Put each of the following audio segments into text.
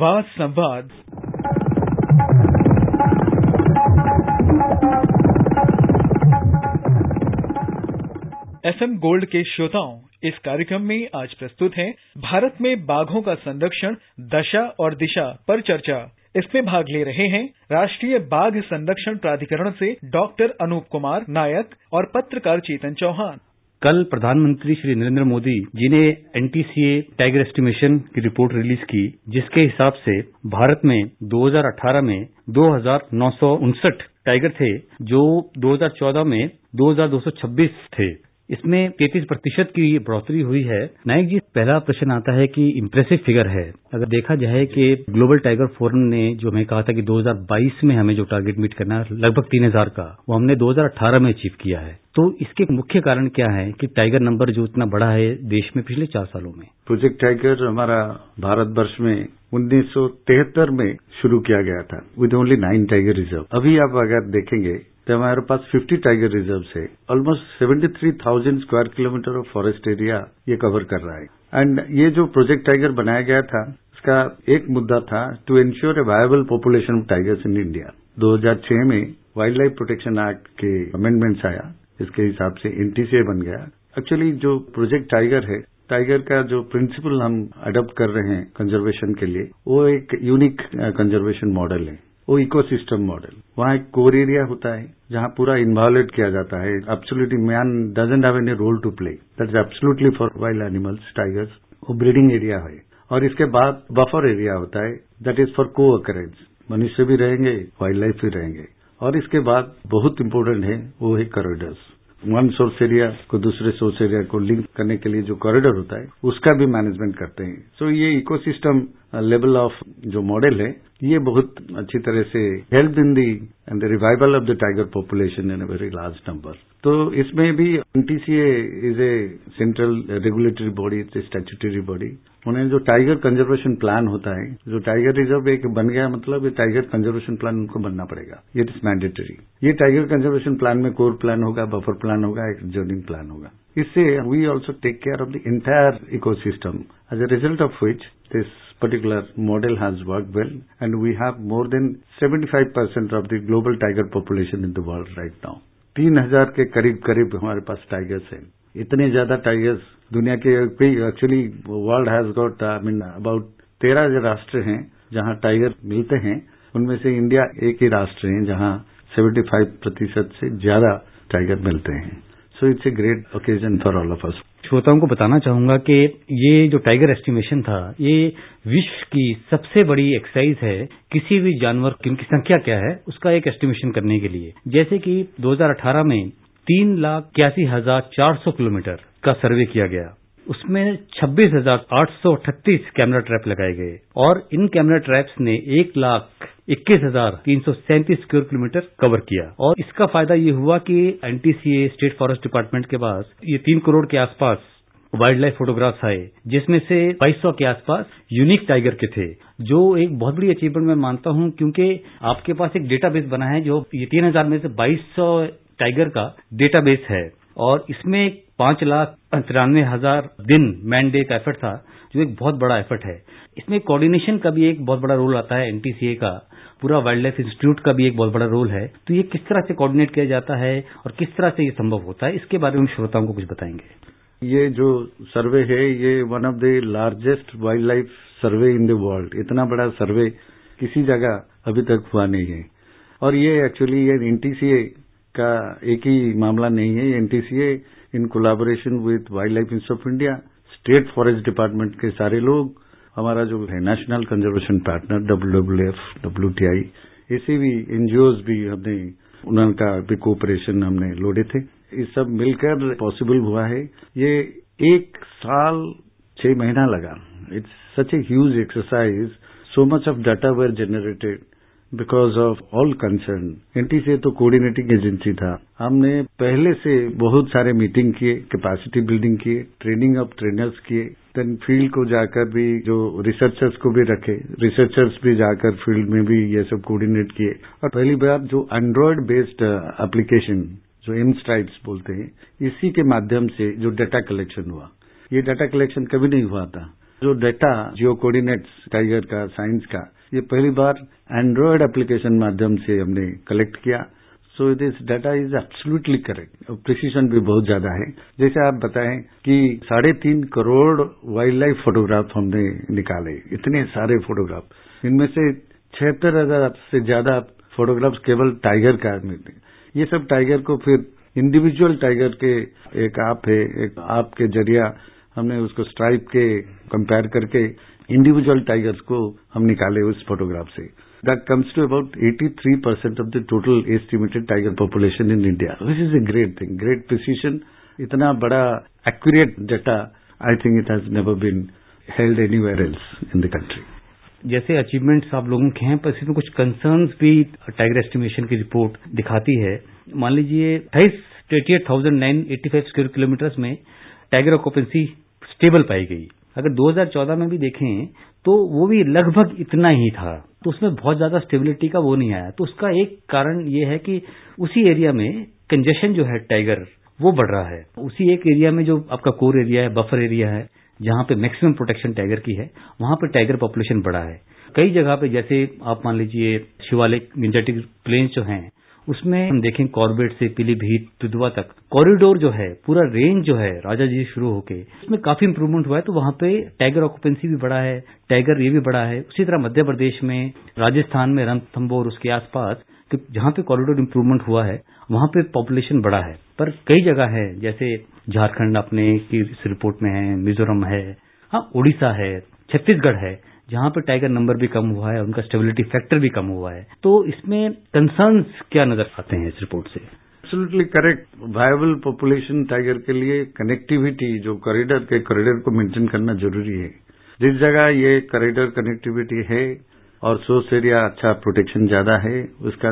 वाद-संवाद। SM gold के श्रोताओं, इस कार्यक्रम में आज प्रस्तुत हैं भारत में बाघों का संरक्षण, दशा और दिशा पर चर्चा। इसमें भाग ले रहे हैं राष्ट्रीय बाघ संरक्षण प्राधिकरण से डॉ. अनूप कुमार नायक और पत्रकार चेतन चौहान। कल प्रधानमंत्री श्री नरेंद्र मोदी जी ने एनटीसीए टाइगर एस्टिमेशन की रिपोर्ट रिलीज की, जिसके हिसाब से भारत में 2018 में 2,959 टाइगर थे, जो 2014 में 2,226 थे। इसमें 33% की बढ़ोतरी हुई है। नायक जी, पहला प्रश्न आता है कि इम्प्रेसिव फिगर है। अगर देखा जाए कि ग्लोबल टाइगर फोरम ने जो हमें कहा था कि 2022 में हमें जो टारगेट मीट करना है लगभग 3,000 का, वो हमने 2018 में अचीव किया है, तो इसके मुख्य कारण क्या है कि टाइगर नंबर जो इतना बड़ा है देश में पिछले 4 सालों में? प्रोजेक्ट टाइगर हमारा भारतवर्ष में 1973 में शुरू किया गया था विद ओनली 9 टाइगर रिजर्व। अभी आप अगर देखेंगे तो हमारे पास 50 टाइगर रिजर्व्स है। Almost 73,000 square kilometre of forest area ये कवर कर रहा है। एंड ये जो प्रोजेक्ट टाइगर बनाया गया था, इसका एक मुद्दा था to ensure a viable population of tigers in India. 2006 में वाइल्ड लाइफ प्रोटेक्शन एक्ट के अमेंडमेंट्स आया, इसके हिसाब से एनटीसीए बन गया। एक्चुअली जो प्रोजेक्ट टाइगर है, टाइगर का जो प्रिंसिपल हम अडॉप्ट कर रहे हैं कंजर्वेशन के लिए, वो एक यूनिक कंजर्वेशन मॉडल है, वो इकोसिस्टम मॉडल। वहाँ एक कोर एरिया होता है जहाँ पूरा इन्वॉल्वेट किया जाता है। Absolutely man doesn't have any role to play, that is absolutely for wild animals, tigers. वो ब्रीडिंग एरिया है और इसके बाद बफर एरिया होता है, दैट इज फॉर को अकरेंस, मनुष्य भी रहेंगे, वाइल्ड लाइफ भी रहेंगे। और इसके बाद बहुत इम्पोर्टेंट है वो है कॉरिडोर्स। वन सोर्स एरिया को दूसरे सोर्स एरिया को लिंक करने के लिए जो कॉरिडोर होता है उसका भी मैनेजमेंट करते हैं। सो ये इकोसिस्टम लेवल ऑफ जो मॉडल है ये बहुत अच्छी तरह से help in the and the revival of the tiger population in a very large number. तो इसमें भी NTCA is a central regulatory body, statutory body. उन्हें जो टाइगर कंजर्वेशन प्लान होता है, जो टाइगर रिजर्व एक बन गया, मतलब ये टाइगर कंजर्वेशन प्लान उनको बनना पड़ेगा, इट इज मैंडेटरी। ये टाइगर कंजर्वेशन प्लान में कोर प्लान होगा, बफर प्लान होगा, एक जोनिंग प्लान होगा। इससे we also take care of the entire ecosystem, as a result of which this particular model has worked well and we have more than 75% of the global tiger population in the world right now. 3,000 के करीब हमारे पास tigers हैं। इतने ज्यादा tigers दुनिया के actually world has got about 13 राष्ट्र हैं जहां टाइगर मिलते हैं, उनमें से इंडिया एक ही राष्ट्र है जहां 75% से ज्यादा टाइगर मिलते हैं। So it's a great occasion for all of us. श्रोताओं को बताना चाहूंगा कि ये जो टाइगर एस्टिमेशन था, ये विश्व की सबसे बड़ी एक्सरसाइज है किसी भी जानवर की संख्या क्या है उसका एक एस्टिमेशन करने के लिए। जैसे कि 2018 में 3,81,400 किलोमीटर का सर्वे किया गया, उसमें 26,838 कैमरा ट्रैप लगाए गए और इन कैमरा ट्रैप्स ने 1,21,337 स्क्वायर किलोमीटर कवर किया। और इसका फायदा ये हुआ कि एनटीसीए स्टेट फॉरेस्ट डिपार्टमेंट के पास ये 3 करोड़ के आसपास वाइल्ड लाइफ फोटोग्राफ्स आए, जिसमें से 2,500 के आसपास यूनिक टाइगर के थे, जो एक बहुत बड़ी अचीवमेंट मैं मानता हूं, क्योंकि आपके पास एक डेटाबेस बना है जो ये 3,000 में से 2,200 टाइगर का डेटाबेस है और इसमें 5,93,000 दिन मैनडे का एफर्ट था, जो एक बहुत बड़ा एफर्ट है। इसमें कोऑर्डिनेशन का भी एक बहुत बड़ा रोल आता है, एनटीसीए का, पूरा वाइल्ड लाइफ इंस्टीट्यूट का भी एक बहुत बड़ा रोल है। तो ये किस तरह से कोऑर्डिनेट किया जाता है और किस तरह से ये संभव होता है, इसके बारे में श्रोताओं को कुछ बताएंगे। ये जो सर्वे है ये one of the largest wild life survey in the world. इतना बड़ा सर्वे किसी जगह अभी तक हुआ नहीं है। और ये एक्चुअली ये एनटीसीए का एक ही मामला नहीं है। NTCA in collaboration with wild life institute of India, state forest department के सारे लोग, हमारा जो है national conservation partner WWF, WTI, ऐसे भी एनजीओज भी हमने उनका भी कोऑपरेशन हमने लोड़े थे। ये सब मिलकर पॉसिबल हुआ है। ये 1 साल 6 महीना लगा। It's such a huge exercise, so much of data were generated because of all concern. NTCA तो कोऑर्डिनेटिंग एजेंसी था। हमने पहले से बहुत सारे मीटिंग किए, कैपेसिटी बिल्डिंग किए, ट्रेनिंग ऑफ ट्रेनर्स किए, देन फील्ड को जाकर भी जो रिसर्चर्स को भी रखे, रिसर्चर्स भी जाकर फील्ड में भी ये सब कोऑर्डिनेट किए। और पहली बार जो एंड्रॉयड बेस्ड एप्लीकेशन जो m-stripes बोलते हैं, इसी के माध्यम से जो डाटा कलेक्शन हुआ, ये डाटा कलेक्शन कभी नहीं हुआ था। जो डेटा जियो कोऑर्डिनेट्स टाइगर का साइंस का ये पहली बार एंड्रॉयड एप्लीकेशन माध्यम से हमने कलेक्ट किया। So this data is absolutely correct, precision भी बहुत ज्यादा है। जैसे आप बताएं कि 3.5 करोड़ वाइल्ड लाइफ फोटोग्राफ हमने निकाले, इतने सारे फोटोग्राफ, इनमें से 76,000 से ज्यादा फोटोग्राफ्स केवल टाइगर का मिलते। ये सब टाइगर को फिर इंडिविजुअल टाइगर के एक ऐप है, एक ऐप के जरिए हमने उसको स्ट्राइप के कंपेयर करके इंडिविजुअल टाइगर्स को हम निकाले उस फोटोग्राफ से। That comes to about 83% of the total estimated tiger population in India, which is a great thing, great precision. इतना बड़ा accurate data I think it has never been held anywhere else in the country. जैसे achievements आप लोगों के हैं, पर इसमें कुछ कंसर्न्स भी टाइगर एस्टिमेशन की रिपोर्ट दिखाती है। मान लीजिए 28,985 स्क्वायर किलोमीटर्स में टाइगर ऑक्यूपेंसी स्टेबल पाई गई। अगर 2014 में भी देखें तो वो भी लगभग इतना ही था, तो उसमें बहुत ज्यादा स्टेबिलिटी का वो नहीं आया। तो उसका एक कारण ये है कि उसी एरिया में कंजेशन जो है टाइगर वो बढ़ रहा है, उसी एक एरिया में जो आपका कोर एरिया है, बफर एरिया है, जहां पे मैक्सिमम प्रोटेक्शन टाइगर की है, वहां पे टाइगर पॉपुलेशन बढ़ा है। कई जगह पे जैसे आप मान लीजिए शिवालिक निंजाटिक प्लेन्स जो हैं, उसमें हम देखें कॉर्बेट से पीलीभीत दुधवा तक कॉरिडोर जो है, पूरा रेंज जो है राजाजी शुरू होके, उसमें काफी इंप्रूवमेंट हुआ है। तो वहां पे टाइगर ऑक्यूपेंसी भी बढ़ा है, टाइगर ये भी बढ़ा है। उसी तरह मध्य प्रदेश में, राजस्थान में रणथंभौर उसके आसपास जहां पे कॉरिडोर इंप्रूवमेंट हुआ है, वहां पे पॉपुलेशन बढ़ा है। पर कई जगह है जैसे झारखंड अपने की इस रिपोर्ट में है, मिजोरम है, हाँ उड़ीसा है, छत्तीसगढ़ है, जहां पर टाइगर नंबर भी कम हुआ है, उनका स्टेबिलिटी फैक्टर भी कम हुआ है। तो इसमें कंसर्न्स क्या नजर आते हैं इस रिपोर्ट से? Absolutely correct. Viable population tiger के लिए कनेक्टिविटी जो कॉरिडोर के कॉरिडोर को मेंटेन करना जरूरी है। जिस जगह ये कॉरिडोर कनेक्टिविटी है और सोर्स एरिया अच्छा प्रोटेक्शन ज्यादा है, उसका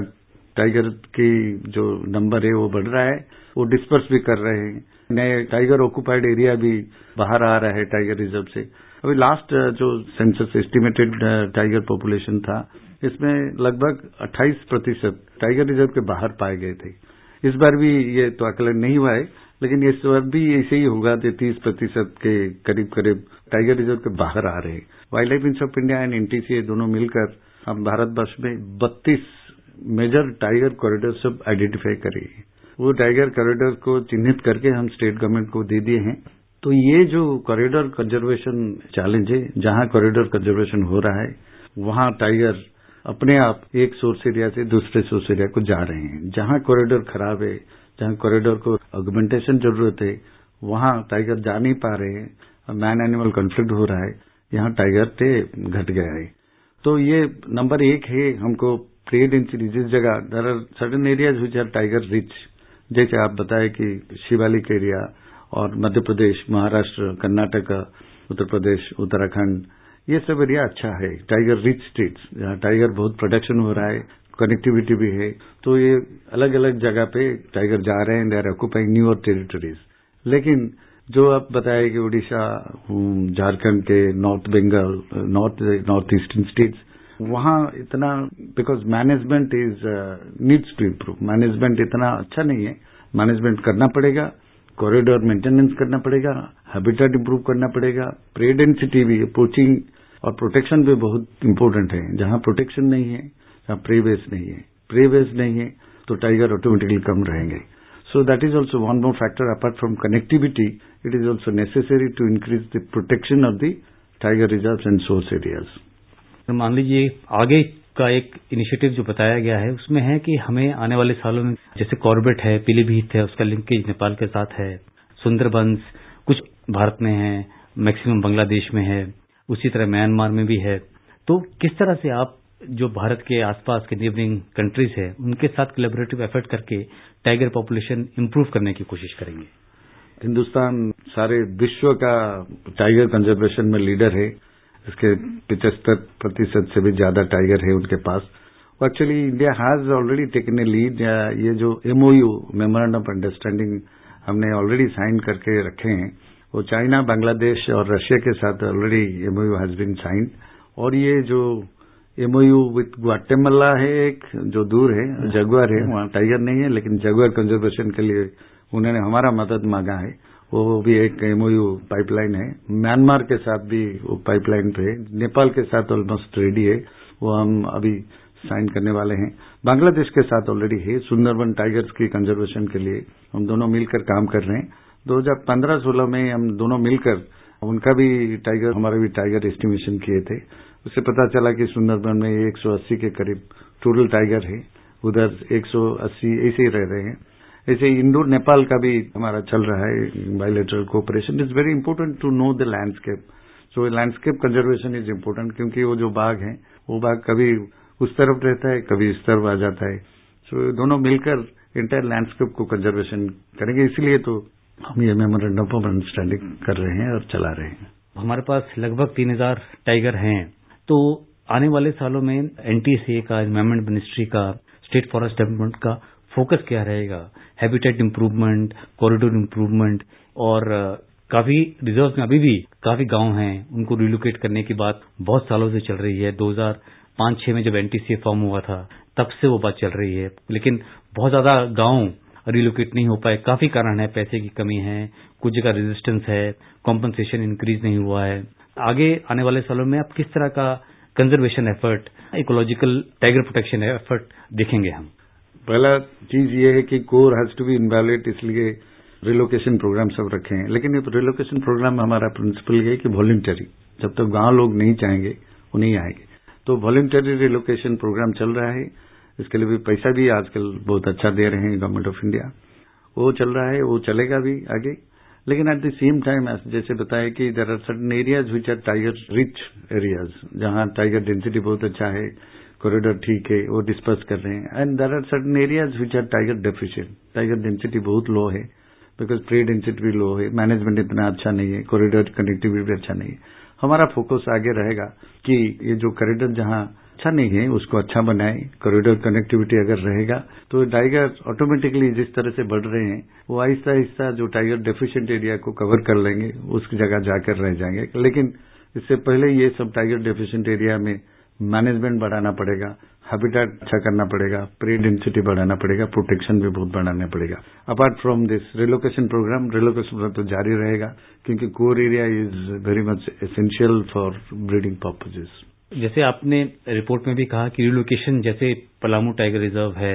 टाइगर की जो नंबर है वो बढ़ रहा है, वो डिस्पर्स भी कर रहे हैं, नए टाइगर ऑक्यूपाइड एरिया भी बाहर आ रहा है टाइगर रिजर्व से। अभी लास्ट जो सेंसस एस्टिमेटेड टाइगर पॉपुलेशन था, इसमें लगभग 28% टाइगर रिजर्व के बाहर पाए गए थे। इस बार भी ये तो आकलन नहीं हुआ है, लेकिन इस बार भी ऐसे ही होगा कि 30% के करीब करीब टाइगर रिजर्व के बाहर आ रहे हैं। Wild life institute of India and NTCA दोनों मिलकर हम भारतवर्ष में 32 मेजर टाइगर कॉरिडोर सब आइडेंटिफाई करे। वो टाइगर कॉरिडोर को चिन्हित करके हम स्टेट गवर्नमेंट को दे दिए हैं। तो ये जो कॉरिडोर कंजर्वेशन चैलेंज है, जहां कॉरिडोर कंजर्वेशन हो रहा है वहां टाइगर अपने आप एक सोर्स एरिया से दूसरे सोर्स एरिया को जा रहे हैं। जहां कॉरिडोर खराब है, जहां कॉरिडोर को ऑगमेंटेशन जरूरत है, वहां टाइगर जा नहीं पा रहे हैं, मैन एनिमल कॉन्फ्लिक्ट हो रहा है, यहां टाइगर थे घट गया है। तो ये नंबर एक है हमको प्रे डेंसिटी। जिस जगह there are certain areas which are tiger rich, जैसे आप बताए कि शिवालिक एरिया और मध्य प्रदेश, महाराष्ट्र, कर्नाटक, उत्तर प्रदेश, उत्तराखंड, ये सब एरिया अच्छा है, टाइगर रिच स्टेट्स, जहां टाइगर बहुत प्रोडक्शन हो रहा है, कनेक्टिविटी भी है। तो ये अलग अलग जगह पे टाइगर जा रहे हैं, they are occupying newer territories. लेकिन जो आप बताए कि उड़ीसा, झारखंड के north Bengal, north eastern states, वहां इतना, because management is needs to improve, management इतना अच्छा नहीं है। मैनेजमेंट करना पड़ेगा, कॉरिडोर मेंटेनेंस करना पड़ेगा, हैबिटेट इंप्रूव करना पड़ेगा, प्रे डेंसिटी भी, पोचिंग और प्रोटेक्शन भी बहुत इंपॉर्टेंट है। जहां प्रोटेक्शन नहीं है, जहां प्रे बेस नहीं है तो टाइगर ऑटोमेटिकली कम रहेंगे। So that is also one more factor apart from connectivity, it is also necessary to increase the protection of the tiger reserve and source areas. मान लीजिए आगे का एक इनिशिएटिव जो बताया गया है उसमें है कि हमें आने वाले सालों में जैसे कॉर्बेट है, पीलीभीत है, उसका लिंकेज नेपाल के साथ है, सुंदरवन कुछ भारत में है, मैक्सिमम बांग्लादेश में है, उसी तरह म्यांमार में भी है। तो किस तरह से आप जो भारत के आसपास के नेबरिंग कंट्रीज है उनके साथ कोलैबोरेटिव एफर्ट करके टाइगर पॉपुलेशन इंप्रूव करने की कोशिश करेंगे? हिंदुस्तान सारे विश्व का टाइगर कंजर्वेशन में लीडर है, इसके 75% से भी ज्यादा टाइगर है उनके पास। Actually India has already taken a lead. ये जो एमओयू, मेमोरेंडम ऑफ अंडरस्टैंडिंग, हमने ऑलरेडी साइन करके रखे हैं, वो चाइना, बांग्लादेश और रशिया के साथ already MOU has been sign. और ये जो एमओयू विथ ग्वाटेमाला है, एक जो दूर है, जगुआर है, वहां टाइगर नहीं है, लेकिन जगुआर कंजर्वेशन के लिए उन्होंने हमारा मदद मांगा है, वो भी एक एमओयू पाइपलाइन है, म्यांमार के साथ भी वो पाइपलाइन पे, नेपाल के साथ ऑलमोस्ट रेडी है, वो हम अभी साइन करने वाले हैं, बांग्लादेश के साथ ऑलरेडी है, सुंदरवन टाइगर्स की कंजर्वेशन के लिए हम दोनों मिलकर काम कर रहे हैं। 2015-16 में हम दोनों मिलकर उनका भी टाइगर, हमारे भी टाइगर एस्टिमेशन किए थे, उससे पता चला कि सुंदरबन में 180 के करीब टोटल टाइगर है, उधर 180 ऐसे ही रह रहे हैं। ऐसे इंडोर नेपाल का भी हमारा चल रहा है bilateral cooperation. It's very important to know the landscape, so landscape conservation is important, क्योंकि वो जो बाघ है वो बाघ कभी उस तरफ रहता है कभी इस तरफ आ जाता है, सो दोनों मिलकर इंटायर लैंडस्केप को कंजर्वेशन करेंगे, इसीलिए तो हम ये मेमोरेंडम ऑफ अंडरस्टैंडिंग कर रहे हैं और चला रहे हैं। हमारे पास लगभग 3000 टाइगर हैं, तो आने वाले सालों में एनटीसीए का, एनवायरमेंट मिनिस्ट्री का, स्टेट फॉरेस्ट डेवलपमेंट का फोकस क्या रहेगा? हैबिटेट इम्प्रूवमेंट, कॉरिडोर इम्प्रूवमेंट, और काफी रिजर्व में अभी भी काफी गांव हैं, उनको रिलोकेट करने की बात बहुत सालों से चल रही है। 2005-06 में जब एनटीसीए फॉर्म हुआ था तब से वो बात चल रही है, लेकिन बहुत ज्यादा गांव रिलोकेट नहीं हो पाए, काफी कारण है, पैसे की कमी है, कुछ जगह रेजिस्टेंस है, कॉम्पनसेशन इंक्रीज नहीं हुआ है। आगे आने वाले सालों में आप किस तरह का conservation effort, ecological tiger protection effort देखेंगे हम? पहला चीज ये है कि core has to be invalid, इसलिए रिलोकेशन प्रोग्राम सब रखे हैं, लेकिन रिलोकेशन प्रोग्राम हमारा प्रिंसिपल ये है कि वॉलंटरी, जब तक गांव लोग नहीं चाहेंगे वो नहीं आएंगे, तो वॉलंटरी रिलोकेशन प्रोग्राम चल रहा है, इसके लिए भी पैसा भी आजकल बहुत अच्छा दे रहे हैं गवर्नमेंट ऑफ इंडिया, वो चल रहा है, वो चलेगा भी आगे। लेकिन एट द सेम टाइम जैसे बताया कि there are certain areas which are tiger rich areas, जहां टाइगर डेंसिटी बहुत अच्छा है, कॉरिडोर ठीक है, वो डिस्पर्स कर रहे हैं, and there are certain areas which are tiger deficient, tiger density बहुत लो है, बिकॉज प्रे डेंसिटी भी लो है, मैनेजमेंट इतना अच्छा नहीं है, कॉरिडोर कनेक्टिविटी भी अच्छा नहीं है। हमारा फोकस आगे रहेगा कि ये जो कॉरिडोर जहां अच्छा नहीं है उसको अच्छा बनाए, कॉरिडोर कनेक्टिविटी अगर रहेगा तो टाइगर ऑटोमेटिकली जिस तरह से बढ़ रहे हैं वो आहिस्ता आहिस्ता जो टाइगर डेफिशिएंट एरिया को कवर कर लेंगे उसकी जगह जाकर रह जाएंगे। लेकिन इससे पहले ये सब टाइगर डेफिशिएंट एरिया में मैनेजमेंट बढ़ाना पड़ेगा, हैबिटेट अच्छा करना पड़ेगा, प्रे डेंसिटी बढ़ाना पड़ेगा, प्रोटेक्शन भी बहुत बढ़ाना पड़ेगा। Apart from this relocation programme तो जारी रहेगा, क्योंकि core area is very much essential for breeding purposes. जैसे आपने रिपोर्ट में भी कहा कि रिलोकेशन, जैसे पलामू टाइगर रिजर्व है,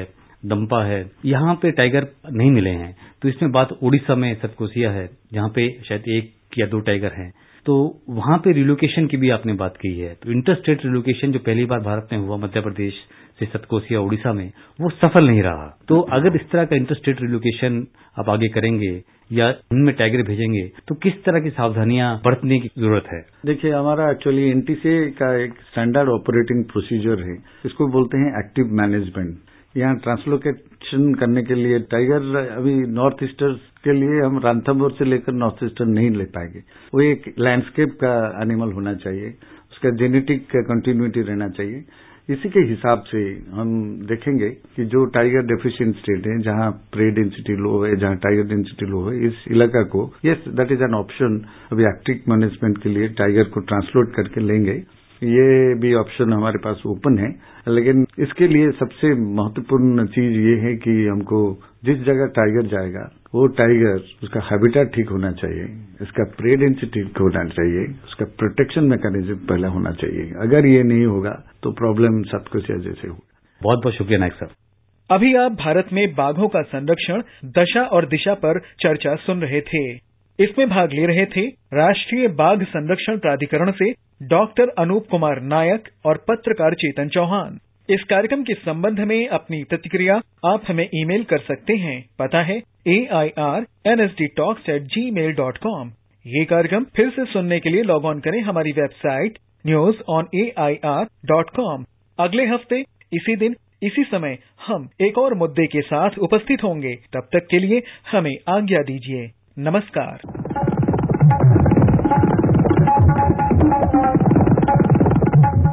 दंपा है, यहाँ पे टाइगर नहीं मिले हैं, तो इसमें बात उड़ीसा में सतकोसिया है जहाँ पे शायद 1 या 2 टाइगर हैं, तो वहां पे रिलोकेशन की भी आपने बात की है। तो इंटरस्टेट रिलोकेशन जो पहली बार भारत में हुआ मध्य प्रदेश से सतकोसिया उड़ीसा में, वो सफल नहीं रहा, तो अगर इस तरह का इंटरस्टेट रिलोकेशन आप आगे करेंगे या उनमें टाइगर भेजेंगे तो किस तरह की सावधानियां बरतने की जरूरत है? देखिए, हमारा एक्चुअली एनटीसीए का एक स्टैंडर्ड ऑपरेटिंग प्रोसीजर है, इसको बोलते हैं एक्टिव मैनेजमेंट। यहाँ ट्रांसलोकेशन करने के लिए टाइगर अभी नॉर्थ ईस्टर्स के लिए हम रणथंभौर से लेकर नॉर्थ ईस्टर्न नहीं ले पाएंगे, वो एक लैंडस्केप का एनिमल होना चाहिए, उसका जेनेटिक कंटिन्यूटी रहना चाहिए। इसी के हिसाब से हम देखेंगे कि जो टाइगर डेफिशिएंट स्टेट है, जहां प्रे डेंसिटी लो है, जहां टाइगर डेंसिटी लो है, इस इलाका को yes that is an option, अभी एक्टिव मैनेजमेंट के लिए टाइगर को ट्रांसलोट करके लेंगे, ये भी ऑप्शन हमारे पास ओपन है। लेकिन इसके लिए सबसे महत्वपूर्ण चीज ये है कि हमको जिस जगह टाइगर जाएगा वो टाइगर, उसका हैबिटेट ठीक होना चाहिए, इसका प्रे डेंसिटी ठीक होना चाहिए, उसका प्रोटेक्शन मैकेनिज्म पहला होना चाहिए। अगर ये नहीं होगा तो प्रॉब्लम सतकोसिया जैसे होगा। बहुत बहुत शुक्रिया नायक साहब। अभी आप भारत में बाघों का संरक्षण, दशा और दिशा पर चर्चा सुन रहे थे। इसमें भाग ले रहे थे राष्ट्रीय बाघ संरक्षण प्राधिकरण से डॉ. अनूप कुमार नायक और पत्रकार चेतन चौहान। इस कार्यक्रम के संबंध में अपनी प्रतिक्रिया आप हमें ईमेल कर सकते हैं, पता है airnsdtalks@gmail.com। ये कार्यक्रम फिर से सुनने के लिए लॉग ऑन करें हमारी वेबसाइट newsonair.com। अगले हफ्ते इसी दिन इसी समय हम एक और मुद्दे के साथ उपस्थित होंगे, तब तक के लिए हमें आज्ञा दीजिए। नमस्कार।